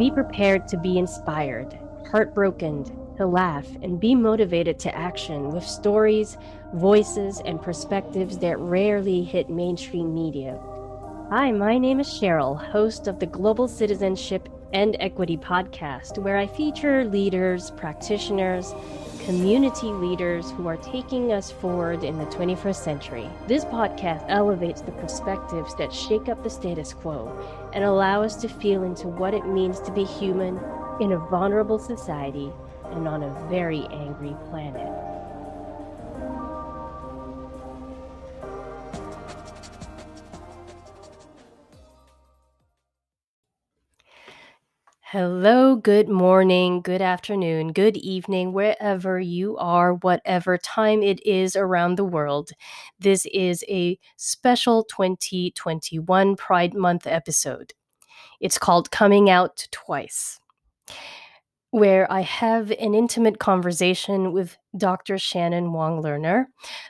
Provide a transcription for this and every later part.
Be prepared to be inspired, heartbroken, to laugh, and be motivated to action with stories, voices, and perspectives that rarely hit mainstream media. Hi, my name is Cheryl, host of the Global Citizenship and Equity podcast, where I feature leaders, practitioners, community leaders who are taking us forward in the 21st century. This podcast elevates the perspectives that shake up the status quo and allow us to feel into what it means to be human in a vulnerable society and on a very angry planet. Hello, good morning, good afternoon, good evening, wherever you are, whatever time it is around the world. This is a special 2021 Pride Month episode. It's called Coming Out Twice, where I have an intimate conversation with Dr. Shannon Wong Lerner,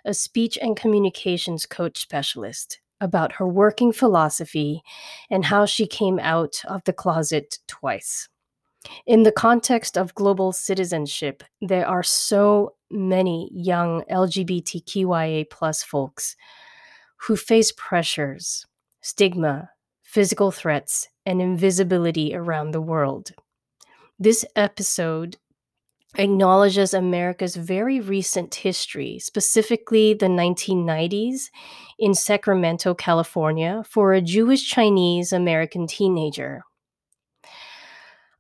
a speech and communications coach specialist, about her working philosophy and how she came out of the closet twice. In the context of global citizenship, there are so many young LGBTQIA+ folks who face pressures, stigma, physical threats, and invisibility around the world. This episode acknowledges America's very recent history, specifically the 1990s in Sacramento, California, for a Jewish Chinese American teenager.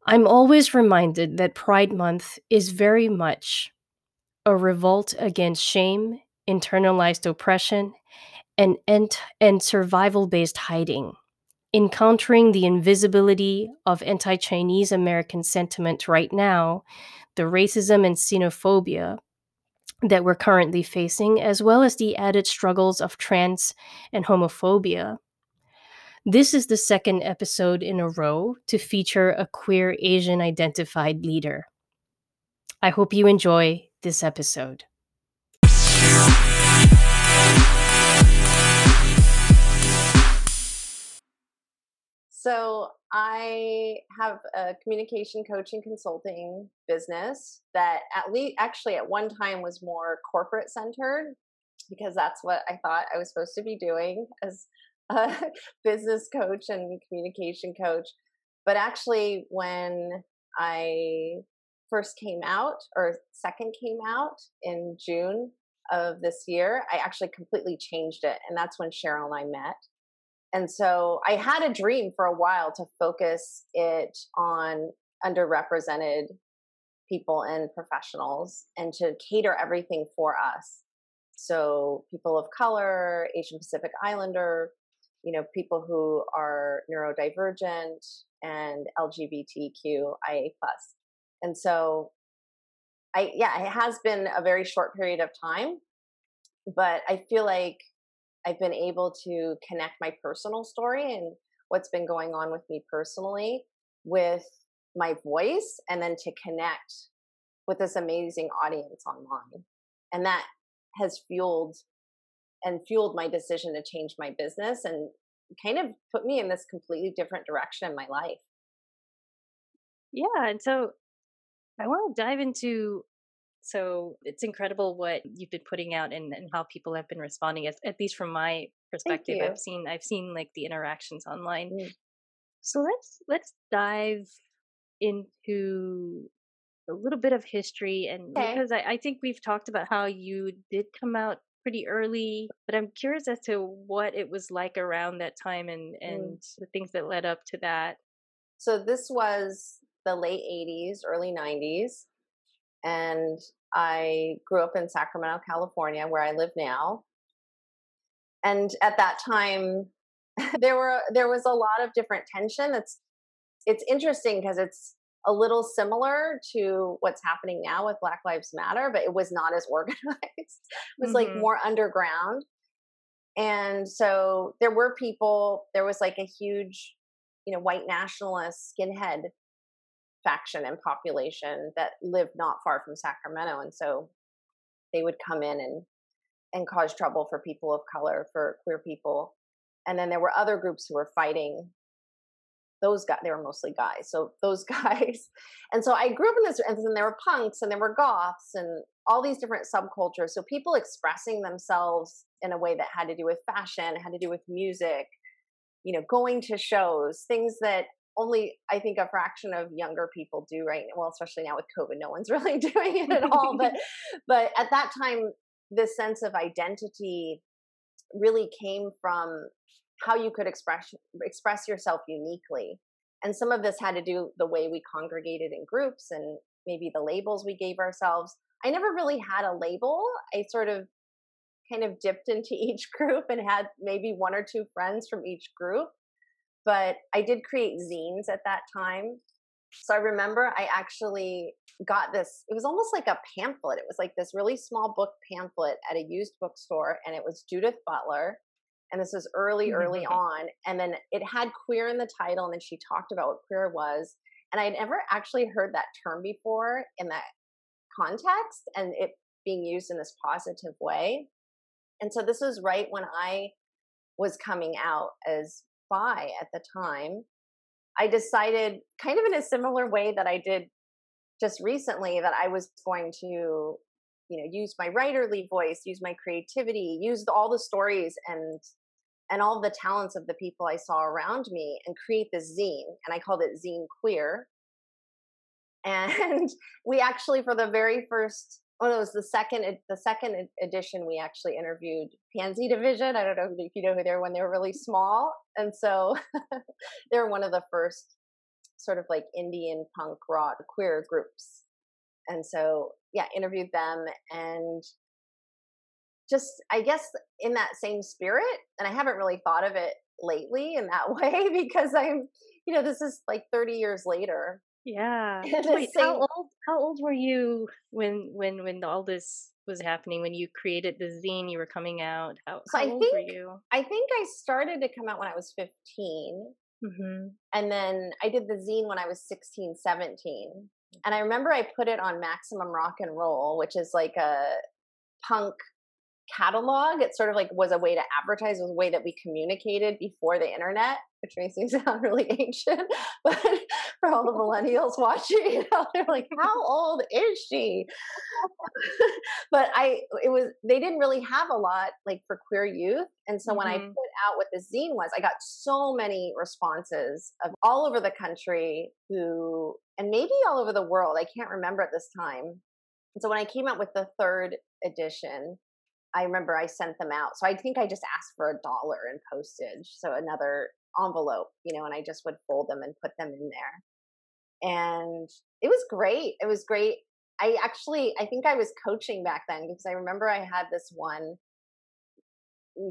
I'm always reminded that Pride Month is very much a revolt against shame, internalized oppression, and survival-based hiding, encountering the invisibility of anti-Chinese American sentiment right now, the racism and xenophobia that we're currently facing, as well as the added struggles of trans and homophobia. This is the second episode in a row to feature a queer Asian-identified leader. I hope you enjoy this episode. So I have a communication coaching consulting business that at one time was more corporate centered, because that's what I thought I was supposed to be doing as a business coach and communication coach. But actually, when I first came out, or second came out in June of this year, I actually completely changed it. And that's when Cheryl and I met. And so I had a dream for a while to focus it on underrepresented people and professionals, and to cater everything for us. So people of color, Asian Pacific Islander, people who are neurodivergent, and LGBTQIA+. And so it has been a very short period of time, but I feel like I've been able to connect my personal story and what's been going on with me personally with my voice, and then to connect with this amazing audience online. And that has fueled my decision to change my business and kind of put me in this completely different direction in my life. Yeah. And so I want to dive into, so it's incredible what you've been putting out and how people have been responding, at least from my perspective. I've seen like the interactions online. Mm. So let's dive into a little bit of history, and because I think we've talked about how you did come out pretty early, but I'm curious as to what it was like around that time and the things that led up to that. So this was the late 80s, early 90s. And I grew up in Sacramento, California, where I live now. And at that time, there was a lot of different tension. It's interesting because it's a little similar to what's happening now with Black Lives Matter, but it was not as organized. It was like more underground. And so there was like a huge, white nationalist skinhead faction and population that lived not far from Sacramento, and so they would come in and cause trouble for people of color, for queer people. And then there were other groups who were fighting those guys, they were mostly guys. So those guys. And so I grew up in this, and then there were punks and there were goths and all these different subcultures. So people expressing themselves in a way that had to do with fashion, had to do with music, you know, going to shows, things that only, I think, a fraction of younger people do right now. Well, especially now with COVID, no one's really doing it at all. But at that time, this sense of identity really came from how you could express yourself uniquely. And some of this had to do the way we congregated in groups and maybe the labels we gave ourselves. I never really had a label. I sort of kind of dipped into each group and had maybe one or two friends from each group. But I did create zines at that time. So I remember I actually got this, it was almost like a pamphlet. It was like this really small book pamphlet at a used bookstore, and it was Judith Butler. And this was early on. And then it had queer in the title, and then she talked about what queer was. And I had never actually heard that term before in that context and it being used in this positive way. And so this was right when I was coming out as bi at the time. I decided, kind of in a similar way that I did just recently, that I was going to, you know, use my writerly voice, use my creativity, use all the stories and all the talents of the people I saw around me and create this zine. And I called it Zine Queer. And we actually, for the very first, oh, it was the second edition, we actually interviewed Pansy Division. I don't know if you know who they were, when they were really small. And so they're one of the first sort of like Indian punk rock queer groups. And so, yeah, interviewed them, and just, I guess, in that same spirit. And I haven't really thought of it lately in that way, because I'm, you know, this is like 30 years later. Yeah. Wait, how old were you when all this was happening, when you created the zine, you were coming out? How old were you? I think I started to come out when I was 15. Mm-hmm. And then I did the zine when I was 16, 17. And I remember I put it on Maximum Rock and Roll, which is like a punk catalog. It sort of like was a way to advertise, was a way that we communicated before the internet, which makes me sound really ancient. But for all the millennials watching, you know, they're like, "How old is she?" But they didn't really have a lot like for queer youth, and so when I put out what the zine was, I got so many responses of all over the country and maybe all over the world. I can't remember at this time. And so when I came out with the third edition, I remember I sent them out. So I think I just asked for $1 in postage. So another envelope, you know, and I just would fold them and put them in there. And it was great. It was great. I think I was coaching back then, because I remember I had this one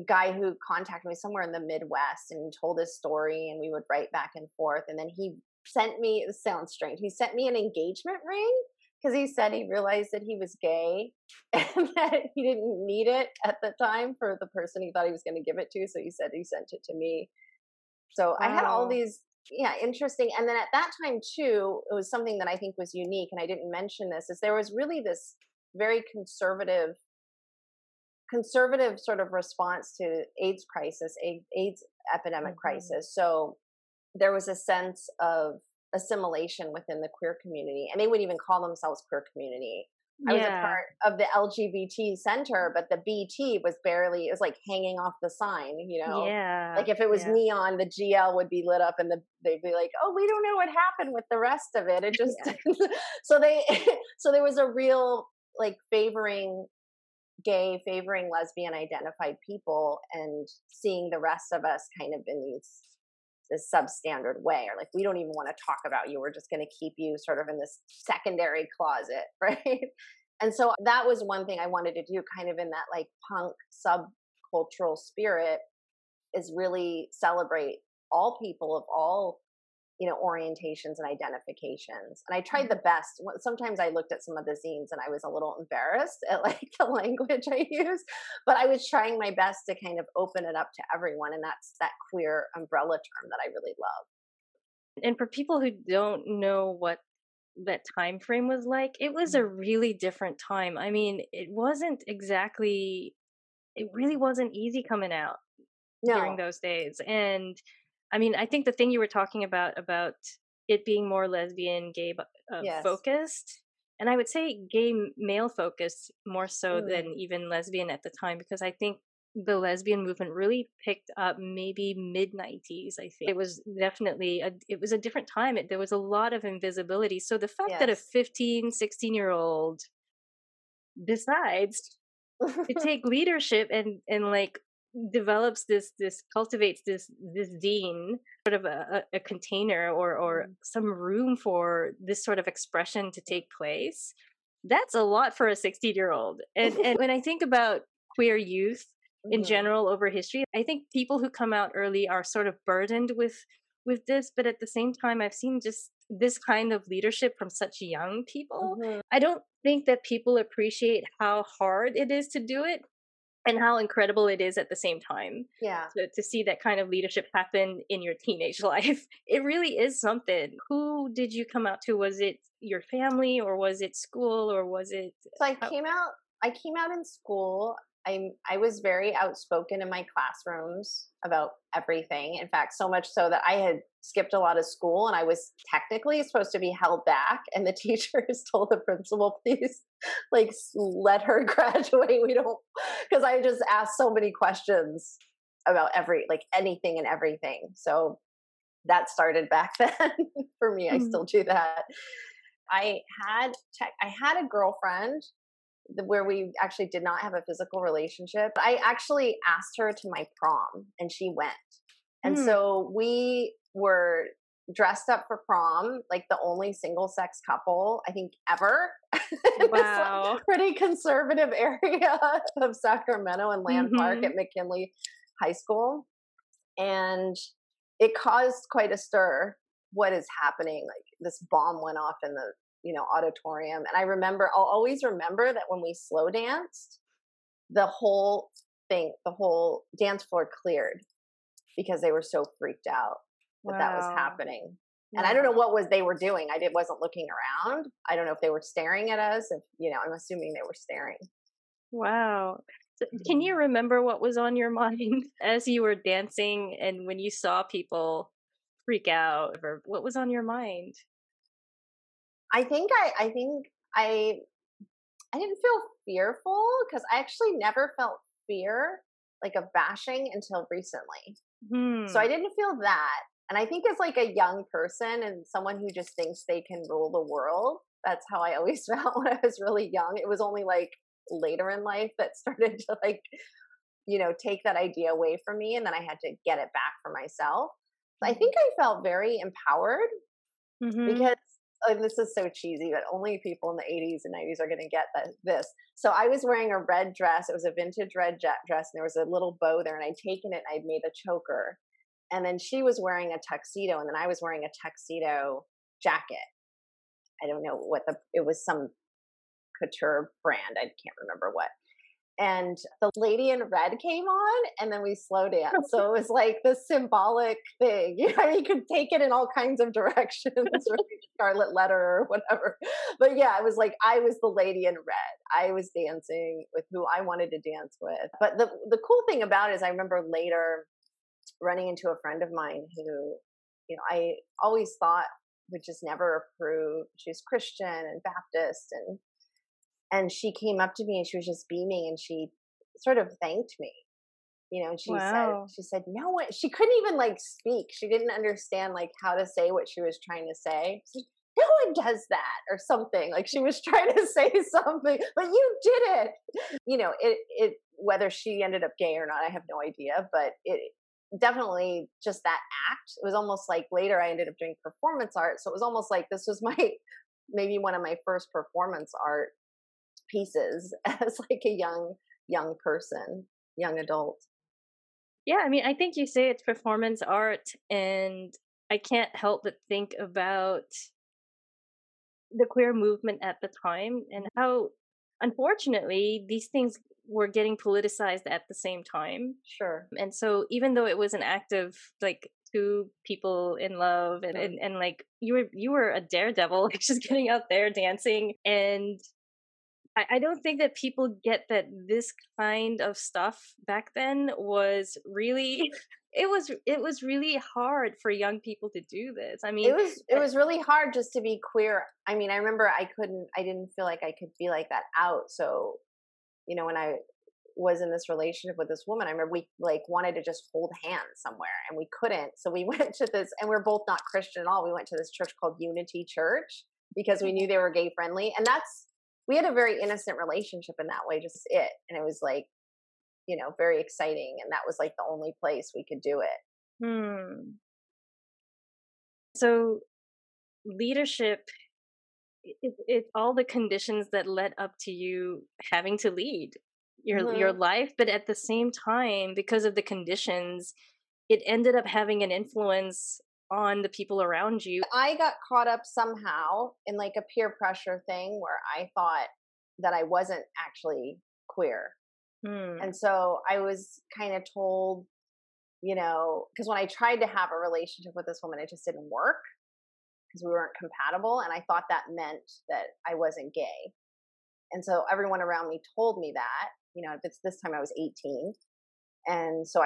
guy who contacted me somewhere in the Midwest and told his story, and we would write back and forth. And then he sent me, it sounds strange, he sent me an engagement ring, because he said he realized that he was gay and that he didn't need it at the time for the person he thought he was going to give it to. So he said he sent it to me. So wow. I had all these, yeah, interesting. And then at that time too, it was something that I think was unique, and I didn't mention this, is there was really this very conservative sort of response to AIDS epidemic crisis. So there was a sense of assimilation within the queer community, and they wouldn't even call themselves queer community. I was a part of the LGBT center, but the BT was barely, it was like hanging off the sign, you know? Yeah. Like if it was neon, the GL would be lit up, and they'd be like, "Oh, we don't know what happened with the rest of it." It just, so there was a real like favoring gay, favoring lesbian identified people, and seeing the rest of us kind of in these, this substandard way, or like, "We don't even want to talk about you. We're just going to keep you sort of in this secondary closet," right? And so that was one thing I wanted to do, kind of in that like punk subcultural spirit, is really celebrate all people of all, you know, orientations and identifications. And I tried the best. Sometimes I looked at some of the zines and I was a little embarrassed at like the language I used, but I was trying my best to kind of open it up to everyone. And that's that queer umbrella term that I really love. And for people who don't know what that time frame was like, it was a really different time. I mean, it really wasn't easy coming out during those days. And I mean, I think the thing you were talking about it being more lesbian, gay focused, and I would say gay male focused more so than even lesbian at the time, because I think the lesbian movement really picked up maybe mid-90s. I think it was definitely it was a different time. There was a lot of invisibility. So the fact that a 15, 16-year-old decides to take leadership and like develops this cultivates this zine, sort of a container or some room for this sort of expression to take place, that's a lot for a 16-year-old. And when I think about queer youth in general over history, I think people who come out early are sort of burdened with this, but at the same time, I've seen just this kind of leadership from such young people. Mm-hmm. I don't think that people appreciate how hard it is to do it and how incredible it is at the same time. Yeah. So to see that kind of leadership happen in your teenage life, it really is something. Who did you come out to? Was it your family, or was it school, or was it? So I came out in school. I was very outspoken in my classrooms about everything. In fact, so much so that I had skipped a lot of school, and I was technically supposed to be held back. And the teachers told the principal, please, like, let her graduate. We don't, because I just asked so many questions about anything and everything. So that started back then for me. Mm-hmm. I still do that. I had a girlfriend where we actually did not have a physical relationship. I actually asked her to my prom, and she went. And so we were dressed up for prom, like the only single sex couple, I think, ever. Wow. This pretty conservative area of Sacramento and Land Park at McKinley High School. And it caused quite a stir. What is happening? Like, this bomb went off in the auditorium. And I'll always remember that when we slow danced, the whole dance floor cleared because they were so freaked out that that was happening. And I don't know what they were doing. I wasn't looking around. I don't know if they were staring at us. I'm assuming they were staring. Wow. So can you remember what was on your mind as you were dancing and when you saw people freak out, or what was on your mind? I think I didn't feel fearful, because I actually never felt fear, like, of bashing until recently. So I didn't feel that. And I think as like a young person and someone who just thinks they can rule the world, that's how I always felt when I was really young. It was only like later in life that started to take that idea away from me. And then I had to get it back for myself. So I think I felt very empowered because, and this is so cheesy, but only people in the 80s and 90s are going to get this. So I was wearing a red dress. It was a vintage red dress, and there was a little bow there, and I'd taken it and I'd made a choker. And then she was wearing a tuxedo, and then I was wearing a tuxedo jacket. I don't know what it was, some couture brand. I can't remember what. And the lady in red came on, and then we slow danced. So it was like the symbolic thing. You could take it in all kinds of directions, or scarlet letter or whatever. But yeah, it was like I was the lady in red. I was dancing with who I wanted to dance with. But the cool thing about it is I remember later running into a friend of mine who, I always thought would just never approve. She was Christian and Baptist, and she came up to me, and she was just beaming, and she sort of thanked me, and she said, no one, she couldn't even speak. She didn't understand how to say what she was trying to say. She said, no one does that, or something. She was trying to say something, but you did it. It whether she ended up gay or not, I have no idea, but it definitely just that act. It was almost like later I ended up doing performance art. So it was almost like this was maybe one of my first performance art pieces as a young person, young adult. Yeah, I mean, I think you say it's performance art, and I can't help but think about the queer movement at the time and how, unfortunately, these things were getting politicized at the same time. Sure. And so even though it was an act of two people in love and you were a daredevil, just getting out there dancing, and I don't think that people get that this kind of stuff back then was really it was really hard for young people to do this. I mean, it was really hard just to be queer. I mean, I remember I didn't feel like I could be like that out. So, you know, when I was in this relationship with this woman, I remember we like wanted to just hold hands somewhere and we couldn't. So we went to this, and we're both not Christian at all. We went to this church called Unity Church because we knew they were gay friendly. And we had a very innocent relationship in that way, just it. And it was like, you know, very exciting. And that was like the only place we could do it. Hmm. So leadership, it's all the conditions that led up to you having to lead your life. But at the same time, because of the conditions, it ended up having an influence on the people around you. I got caught up somehow in like a peer pressure thing where I thought that I wasn't actually queer. Hmm. And so I was kind of told, you know, because when I tried to have a relationship with this woman, it just didn't work because we weren't compatible. And I thought that meant that I wasn't gay. And so everyone around me told me that, you know, this time I was 18. And so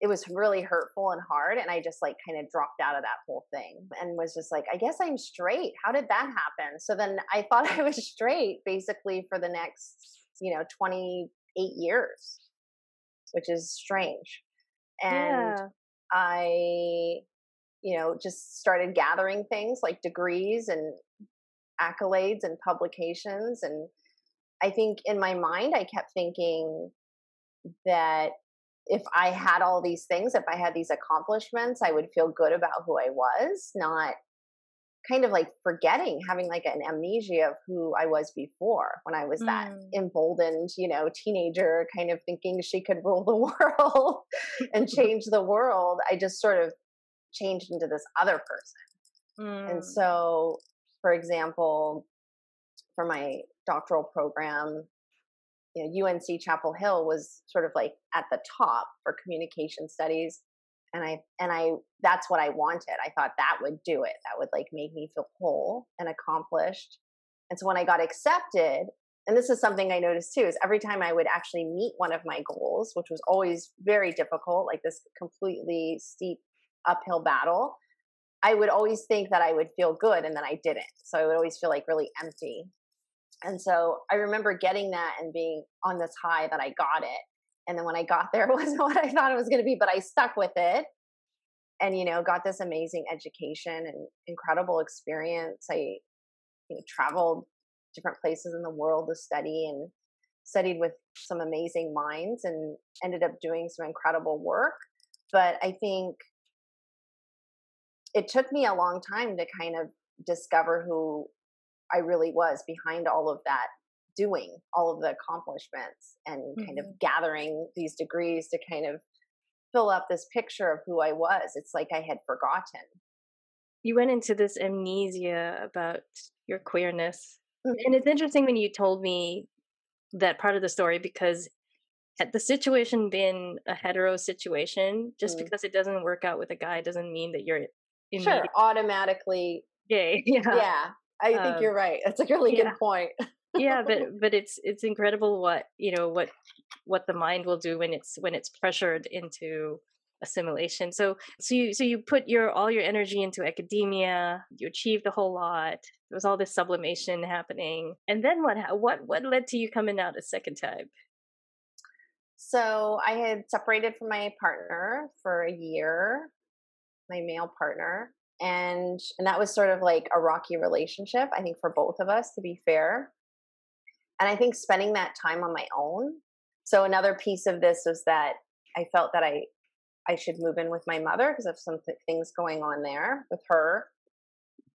it was really hurtful and hard. And I just like kind of dropped out of that whole thing and was just like, I guess I'm straight. How did that happen? So then I thought I was straight basically for the next, you know, 28 years, which is strange. And yeah. I, you know, just started gathering things like degrees and accolades and publications. And I think in my mind, I kept thinking that if I had all these things, if I had these accomplishments, I would feel good about who I was, not kind of like forgetting, having like an amnesia of who I was before when I was that emboldened, you know, teenager kind of thinking she could rule the world and change the world. I just sort of changed into this other person. Mm. And so, for example, for my doctoral program, you know, UNC Chapel Hill was sort of like at the top for communication studies. And I, that's what I wanted. I thought that would do it. That would like make me feel whole and accomplished. And so when I got accepted, and this is something I noticed too, is every time I would actually meet one of my goals, which was always very difficult, like this completely steep uphill battle, I would always think that I would feel good, and then I didn't. So I would always feel like really empty. And so I remember getting that and being on this high that I got it. And then when I got there, it wasn't what I thought it was going to be, but I stuck with it and, you know, got this amazing education and incredible experience. I, you know, traveled different places in the world to study and studied with some amazing minds and ended up doing some incredible work. But I think it took me a long time to kind of discover who I really was behind all of that doing, all of the accomplishments, and kind of gathering these degrees to kind of fill up this picture of who I was. It's like I had forgotten. You went into this amnesia about your queerness. And it's interesting when you told me that part of the story, because had the situation been a hetero situation, just because it doesn't work out with a guy doesn't mean that you're automatically gay. Yeah. I think you're right. That's a really good point. Yeah. But it's incredible what, you know, what the mind will do when it's pressured into assimilation. So you put all your energy into academia, you achieved a whole lot. There was all this sublimation happening. And then what led to you coming out a second time? So I had separated from my partner for a year, my male partner. And that was sort of like a rocky relationship, I think, for both of us, to be fair. And I think spending that time on my own. So another piece of this was that I felt that I should move in with my mother because of some things going on there with her.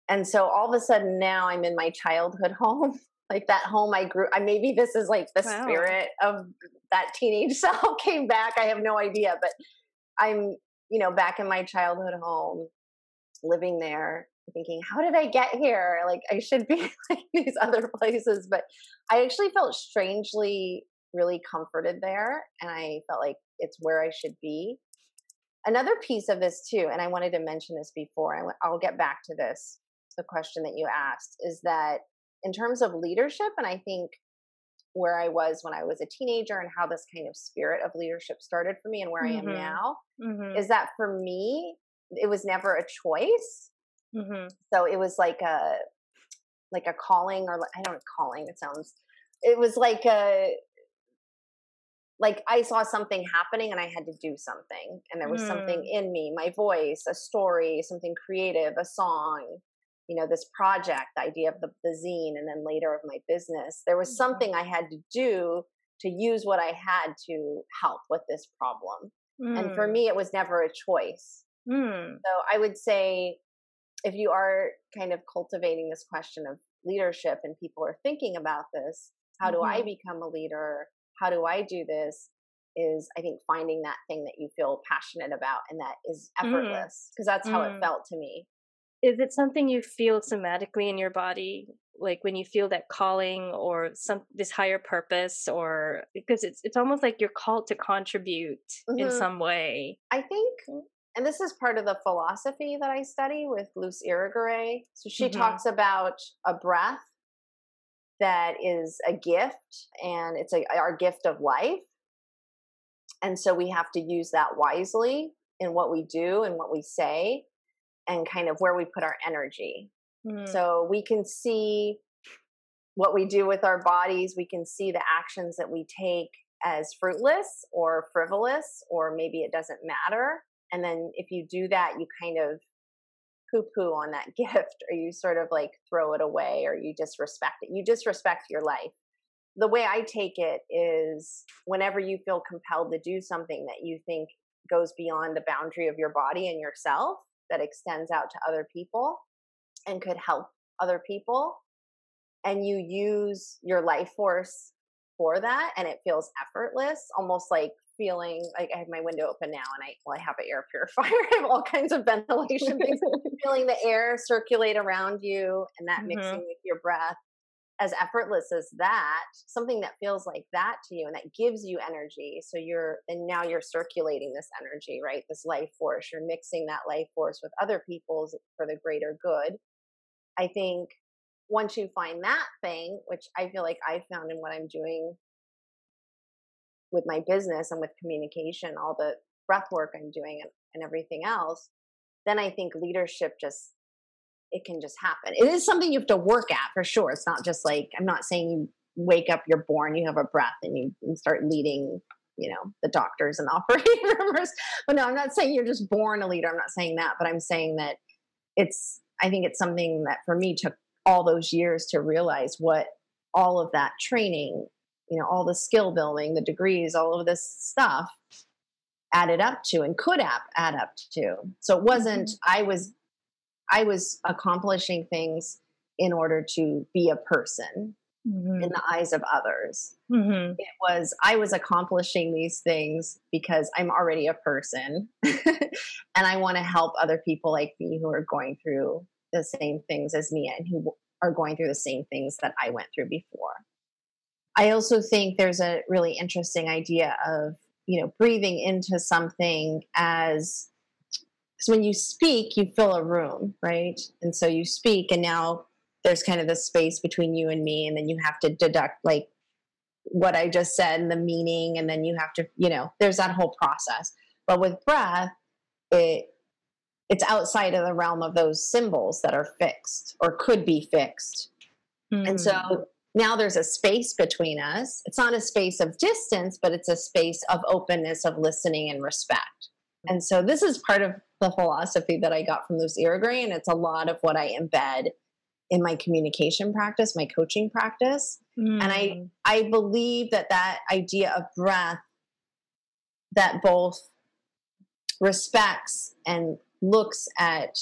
And so all of a sudden now I'm in my childhood home, like that home I grew. Maybe this is like the spirit of that teenage self came back. I have no idea, but I'm, you know, back in my childhood home, living there, thinking, how did I get here? Like, I should be like these other places. But I actually felt strangely really comforted there. And I felt like it's where I should be. Another piece of this too, and I wanted to mention this before, I'll get back to this, the question that you asked, is that in terms of leadership, and I think where I was when I was a teenager and how this kind of spirit of leadership started for me and where mm-hmm. I am now mm-hmm. is that for me, it was never a choice. Mm-hmm. So it was like a calling or like, I don't know, calling, it sounds, it was like a, like I saw something happening and I had to do something and there was something in me, my voice, a story, something creative, a song, you know, this project, the idea of the zine and then later of my business. There was something I had to do to use what I had to help with this problem. And for me, it was never a choice. So I would say if you are kind of cultivating this question of leadership and people are thinking about this, how do I become a leader? How do I do this? Is I think finding that thing that you feel passionate about and that is effortless because that's how it felt to me. Is it something you feel somatically in your body, like when you feel that calling or some this higher purpose, or because it's almost like you're called to contribute in some way? I think, and this is part of the philosophy that I study with Luce Irigaray. So she talks about a breath that is a gift and it's our gift of life. And so we have to use that wisely in what we do and what we say and kind of where we put our energy. So we can see what we do with our bodies. We can see the actions that we take as fruitless or frivolous, or maybe it doesn't matter. And then if you do that, you kind of poo-poo on that gift, or you sort of like throw it away, or you disrespect it. You disrespect your life. The way I take it is whenever you feel compelled to do something that you think goes beyond the boundary of your body and yourself, that extends out to other people and could help other people, and you use your life force for that, and it feels effortless, almost like feeling like I have my window open now and I have an air purifier. I have all kinds of ventilation things, feeling the air circulate around you and that mixing with your breath, as effortless as that, something that feels like that to you and that gives you energy. So now you're circulating this energy, right? This life force, you're mixing that life force with other people's for the greater good. I think once you find that thing, which I feel like I found in what I'm doing with my business and with communication, all the breath work I'm doing and everything else, then I think leadership it can just happen. It is something you have to work at for sure. It's not just like, I'm not saying you wake up, you're born, you have a breath and you start leading, you know, the doctors and the operating rooms. But no, I'm not saying you're just born a leader. I'm not saying that, but I'm saying that I think it's something that for me took all those years to realize what all of that training, you know, all the skill building, the degrees, all of this stuff added up to and could add up to. So it wasn't, I was accomplishing things in order to be a person in the eyes of others. It was, I was accomplishing these things because I'm already a person and I want to help other people like me who are going through the same things as me and who are going through the same things that I went through before. I also think there's a really interesting idea of, you know, breathing into something as, so when you speak, you fill a room, right? And so you speak and now there's kind of this space between you and me. And then you have to deduct like what I just said and the meaning. And then you have to, you know, there's that whole process. But with breath, it's outside of the realm of those symbols that are fixed or could be fixed. And so now there's a space between us. It's not a space of distance, but it's a space of openness, of listening and respect. And so this is part of the philosophy that I got from Luce Irigaray, and it's a lot of what I embed in my communication practice, my coaching practice. And I believe that idea of breath that both respects and looks at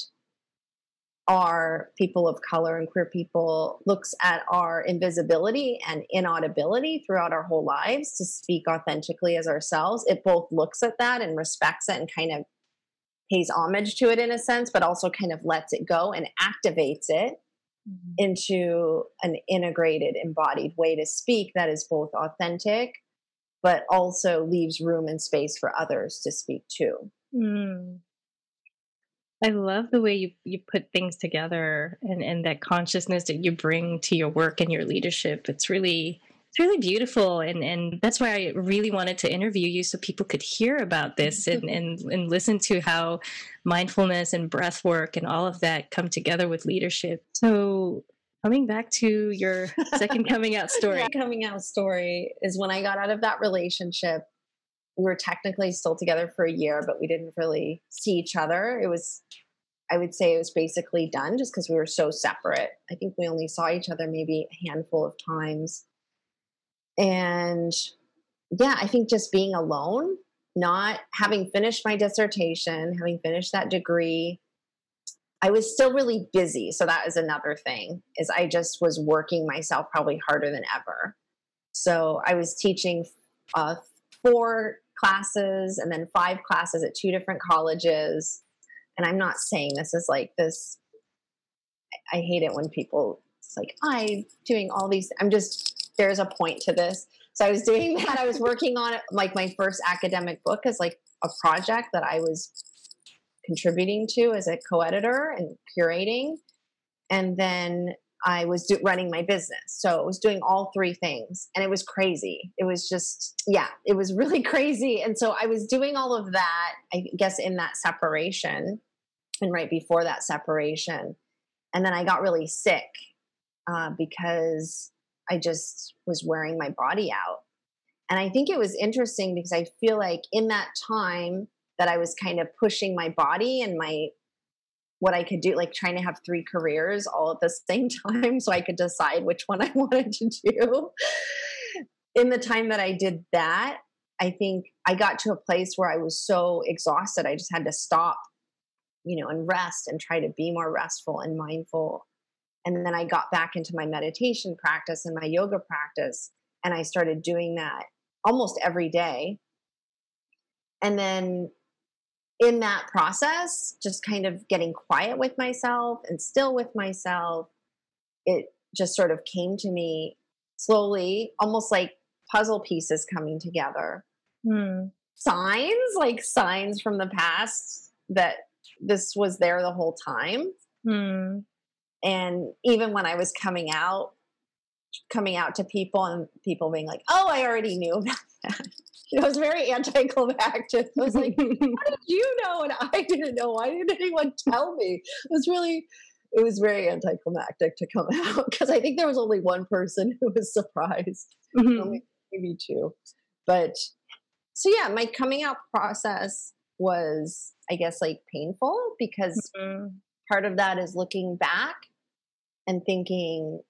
our people of color and queer people, looks at our invisibility and inaudibility throughout our whole lives to speak authentically as ourselves. It both looks at that and respects it and kind of pays homage to it in a sense, but also kind of lets it go and activates it into an integrated, embodied way to speak that is both authentic, but also leaves room and space for others to speak too. I love the way you put things together and that consciousness that you bring to your work and your leadership. It's really it's really beautiful. And that's why I really wanted to interview you so people could hear about this and listen to how mindfulness and breath work and all of that come together with leadership. So coming back to your second coming out story. Yeah, coming out story is when I got out of that relationship. We were technically still together for a year, but we didn't really see each other. It was, I would say it was basically done just because we were so separate. I think we only saw each other maybe a handful of times. And yeah, I think just being alone, not having finished my dissertation, having finished that degree, I was still really busy. So that is another thing, is I just was working myself probably harder than ever. So I was teaching 4 classes and then 5 classes at 2 different colleges. And I'm not saying this is like this. I hate it when people, it's like, I'm doing all these. I'm just, there's a point to this. So I was doing that. I was working on it, like my first academic book as like a project that I was contributing to as a co-editor and curating. And then I was running my business. So it was doing all 3 things, and it was crazy. It was just, yeah, it was really crazy. And so I was doing all of that, I guess, in that separation and right before that separation. And then I got really sick because I just was wearing my body out. And I think it was interesting because I feel like in that time that I was kind of pushing my body and my what I could do, like trying to have 3 careers all at the same time so I could decide which one I wanted to do. In the time that I did that, I think I got to a place where I was so exhausted. I just had to stop, you know, and rest and try to be more restful and mindful. And then I got back into my meditation practice and my yoga practice. And I started doing that almost every day. And then in that process, just kind of getting quiet with myself and still with myself, it just sort of came to me slowly, almost like puzzle pieces coming together. Signs, like signs from the past that this was there the whole time. And even when I was coming out to people and people being like, oh, I already knew about that. It was very anticlimactic. I was like, how did you know? And I didn't know. Why didn't anyone tell me? It was very anticlimactic to come out because I think there was only one person who was surprised. Maybe 2. But so yeah, my coming out process was, I guess, like painful because part of that is looking back and thinking,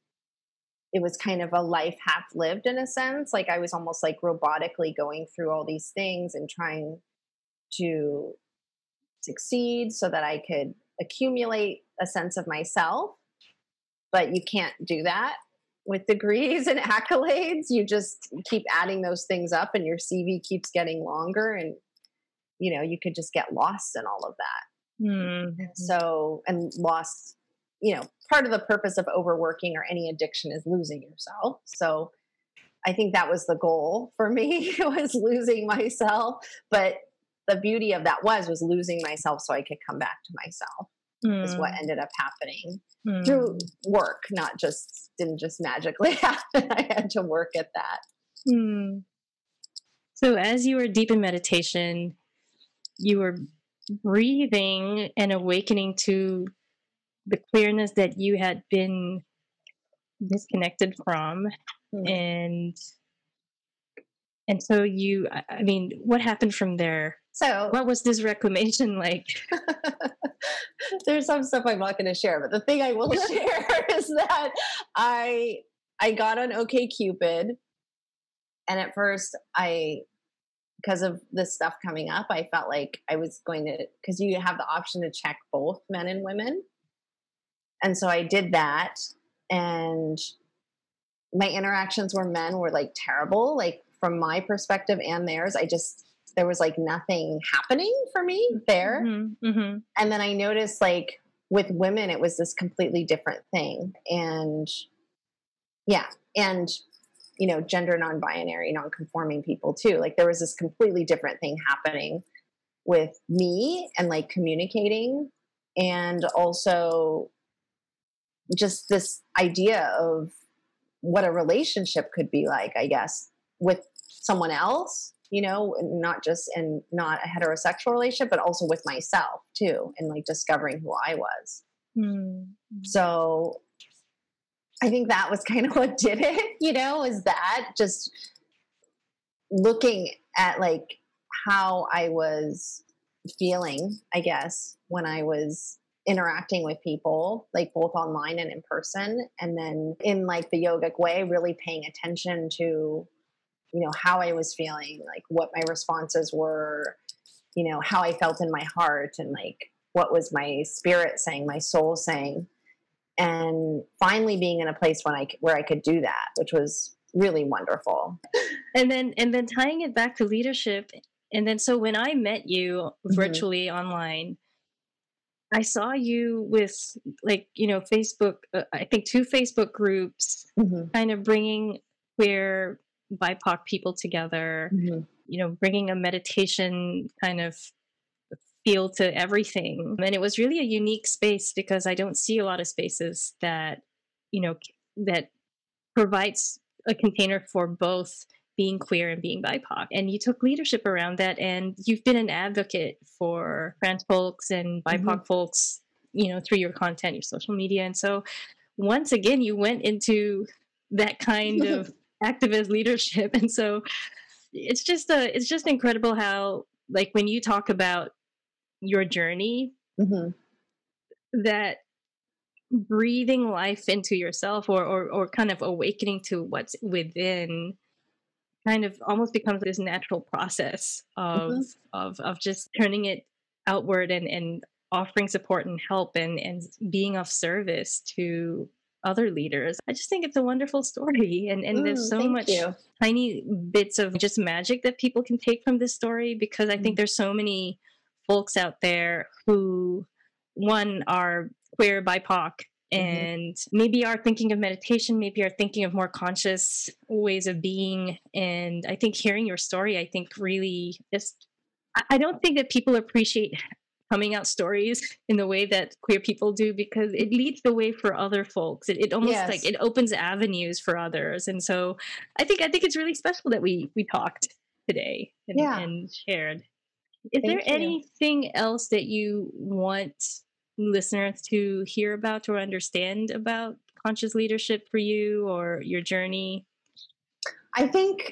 it was kind of a life half lived in a sense. Like I was almost like robotically going through all these things and trying to succeed so that I could accumulate a sense of myself. But you can't do that with degrees and accolades. You just keep adding those things up and your CV keeps getting longer and, you know, you could just get lost in all of that. And lost, you know, part of the purpose of overworking or any addiction is losing yourself. So I think that was the goal for me, was losing myself. But the beauty of that was losing myself so I could come back to myself is what ended up happening through work, didn't just magically happen. I had to work at that. So as you were deep in meditation, you were breathing and awakening to the clearness that you had been disconnected from. And so you, I mean, what happened from there? So what was this reclamation like? There's some stuff I'm not going to share, but the thing I will share is that I got on OK Cupid. And at first because of this stuff coming up, I felt like I was going to, because you have the option to check both men and women. And so I did that, and my interactions with men were like terrible, like from my perspective and theirs. There was like nothing happening for me there. And then I noticed like with women, it was this completely different thing. And yeah. And, you know, gender, non-binary, non-conforming people too. Like there was this completely different thing happening with me and like communicating, and also just this idea of what a relationship could be like, I guess, with someone else, you know, not just in not a heterosexual relationship, but also with myself too, and like discovering who I was. Mm-hmm. So I think that was kind of what did it, you know, is that just looking at like how I was feeling, I guess, when I was interacting with people, like both online and in person. And then in like the yogic way, really paying attention to, you know, how I was feeling, like what my responses were, you know, how I felt in my heart, and like what was my spirit saying, my soul saying. And finally being in a place when where I could do that, which was really wonderful. And then tying it back to leadership. And then, so when I met you virtually online, I saw you with like, you know, Facebook, I think 2 Facebook groups, kind of bringing queer BIPOC people together, you know, bringing a meditation kind of feel to everything. And it was really a unique space because I don't see a lot of spaces that, you know, that provides a container for both being queer and being BIPOC. And you took leadership around that, and you've been an advocate for trans folks and BIPOC folks, you know, through your content, your social media. And so once again, you went into that kind of activist leadership. And so it's just incredible how, like, when you talk about your journey, that breathing life into yourself, or kind of awakening to what's within, kind of almost becomes this natural process of just turning it outward and offering support and help and being of service to other leaders. I just think it's a wonderful story. And there's so much tiny bits of just magic that people can take from this story, because I think there's so many folks out there who, one, are queer, BIPOC, and maybe are thinking of meditation, maybe are thinking of more conscious ways of being. And I think hearing your story, I think really just, I don't think that people appreciate coming out stories in the way that queer people do, because it leads the way for other folks. It almost like it opens avenues for others. And so I think it's really special that we talked today and shared. Is there anything else that you want listeners to hear about or understand about conscious leadership for you or your journey? I think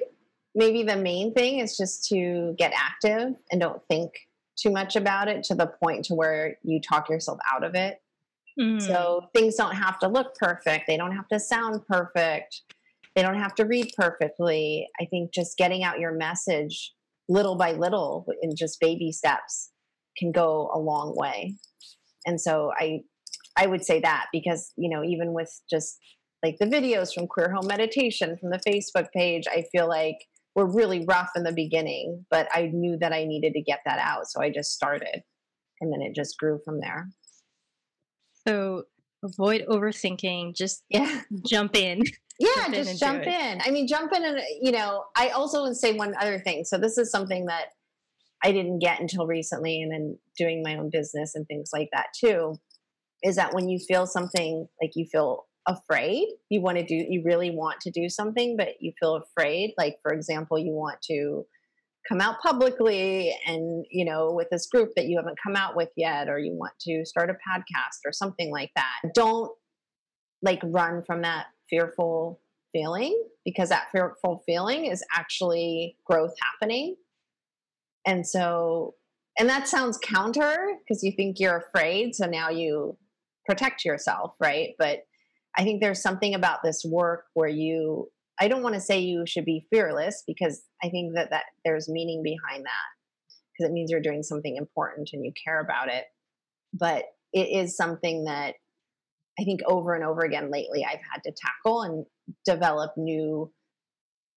maybe the main thing is just to get active and don't think too much about it to the point to where you talk yourself out of it. So things don't have to look perfect. They don't have to sound perfect. They don't have to read perfectly. I think just getting out your message little by little in just baby steps can go a long way. And so I would say that, because, you know, even with just like the videos from Queer Home Meditation, from the Facebook page, I feel like we're really rough in the beginning, but I knew that I needed to get that out. So I just started, and then it just grew from there. So avoid overthinking, just jump in. Yeah, just jump in. I mean, jump in. And, you know, I also would say one other thing. So this is something that I didn't get until recently, and then doing my own business and things like that too, is that when you feel something, like you feel afraid, you really want to do something, but you feel afraid. Like, for example, you want to come out publicly and, you know, with this group that you haven't come out with yet, or you want to start a podcast or something like that. Don't like run from that fearful feeling, because that fearful feeling is actually growth happening. And so, and that sounds counter, because you think you're afraid, so now you protect yourself, right? But I think there's something about this work where I don't want to say you should be fearless, because I think that there's meaning behind that, because it means you're doing something important and you care about it. But it is something that I think over and over again lately I've had to tackle and develop new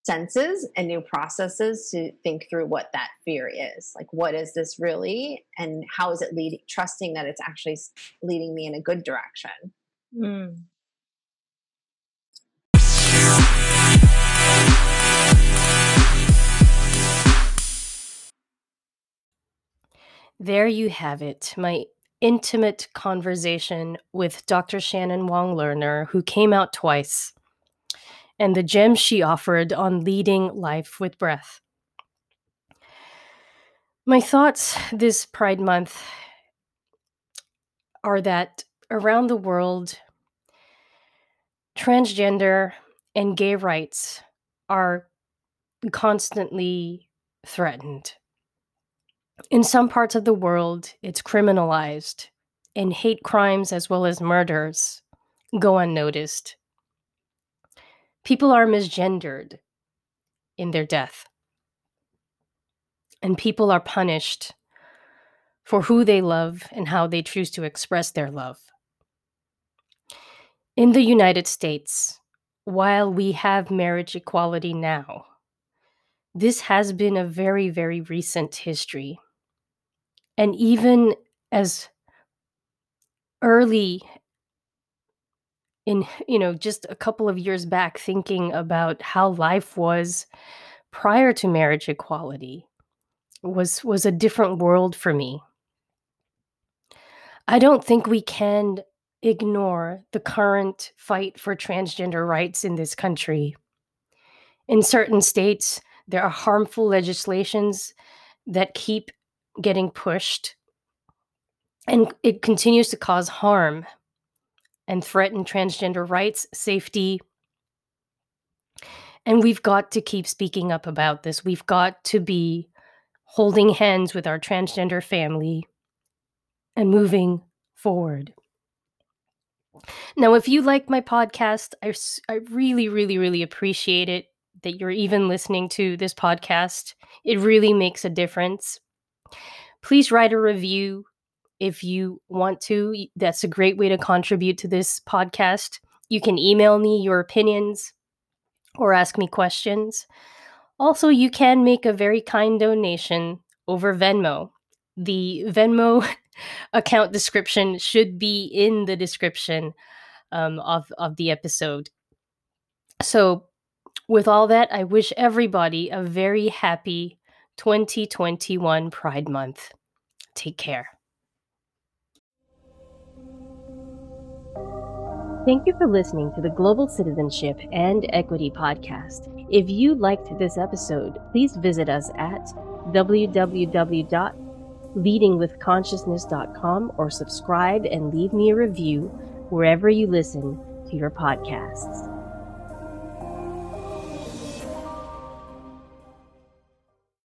senses and new processes to think through what that fear is. Like, what is this really? And how is it leading, trusting that it's actually leading me in a good direction? Mm. There you have it, my intimate conversation with Dr. Shannon Wong Lerner, who came out twice. and the gems she offered on leading life with breath. My thoughts this Pride Month are that around the world, transgender and gay rights are constantly threatened. In some parts of the world, it's criminalized, and hate crimes as well as murders go unnoticed. People are misgendered in their death, and people are punished for who they love and how they choose to express their love. In the United States, while we have marriage equality now, this has been a very, very recent history. And even as early in, just a couple of years back, thinking about how life was prior to marriage equality was a different world for me. I don't think we can ignore the current fight for transgender rights in this country. In certain states, there are harmful legislations that keep getting pushed, and it continues to cause harm and threaten transgender rights, safety. And we've got to keep speaking up about this. We've got to be holding hands with our transgender family and moving forward. Now, if you like my podcast, I really, really, really appreciate it that you're even listening to this podcast. It really makes a difference. Please write a review if you want to. That's a great way to contribute to this podcast. You can email me your opinions or ask me questions. Also, you can make a very kind donation over Venmo. The Venmo account description should be in the description of the episode. So with all that, I wish everybody a very happy 2021 Pride Month. Take care. Thank you for listening to the Global Citizenship and Equity podcast. If you liked this episode, please visit us at www.leadingwithconsciousness.com or subscribe and leave me a review wherever you listen to your podcasts.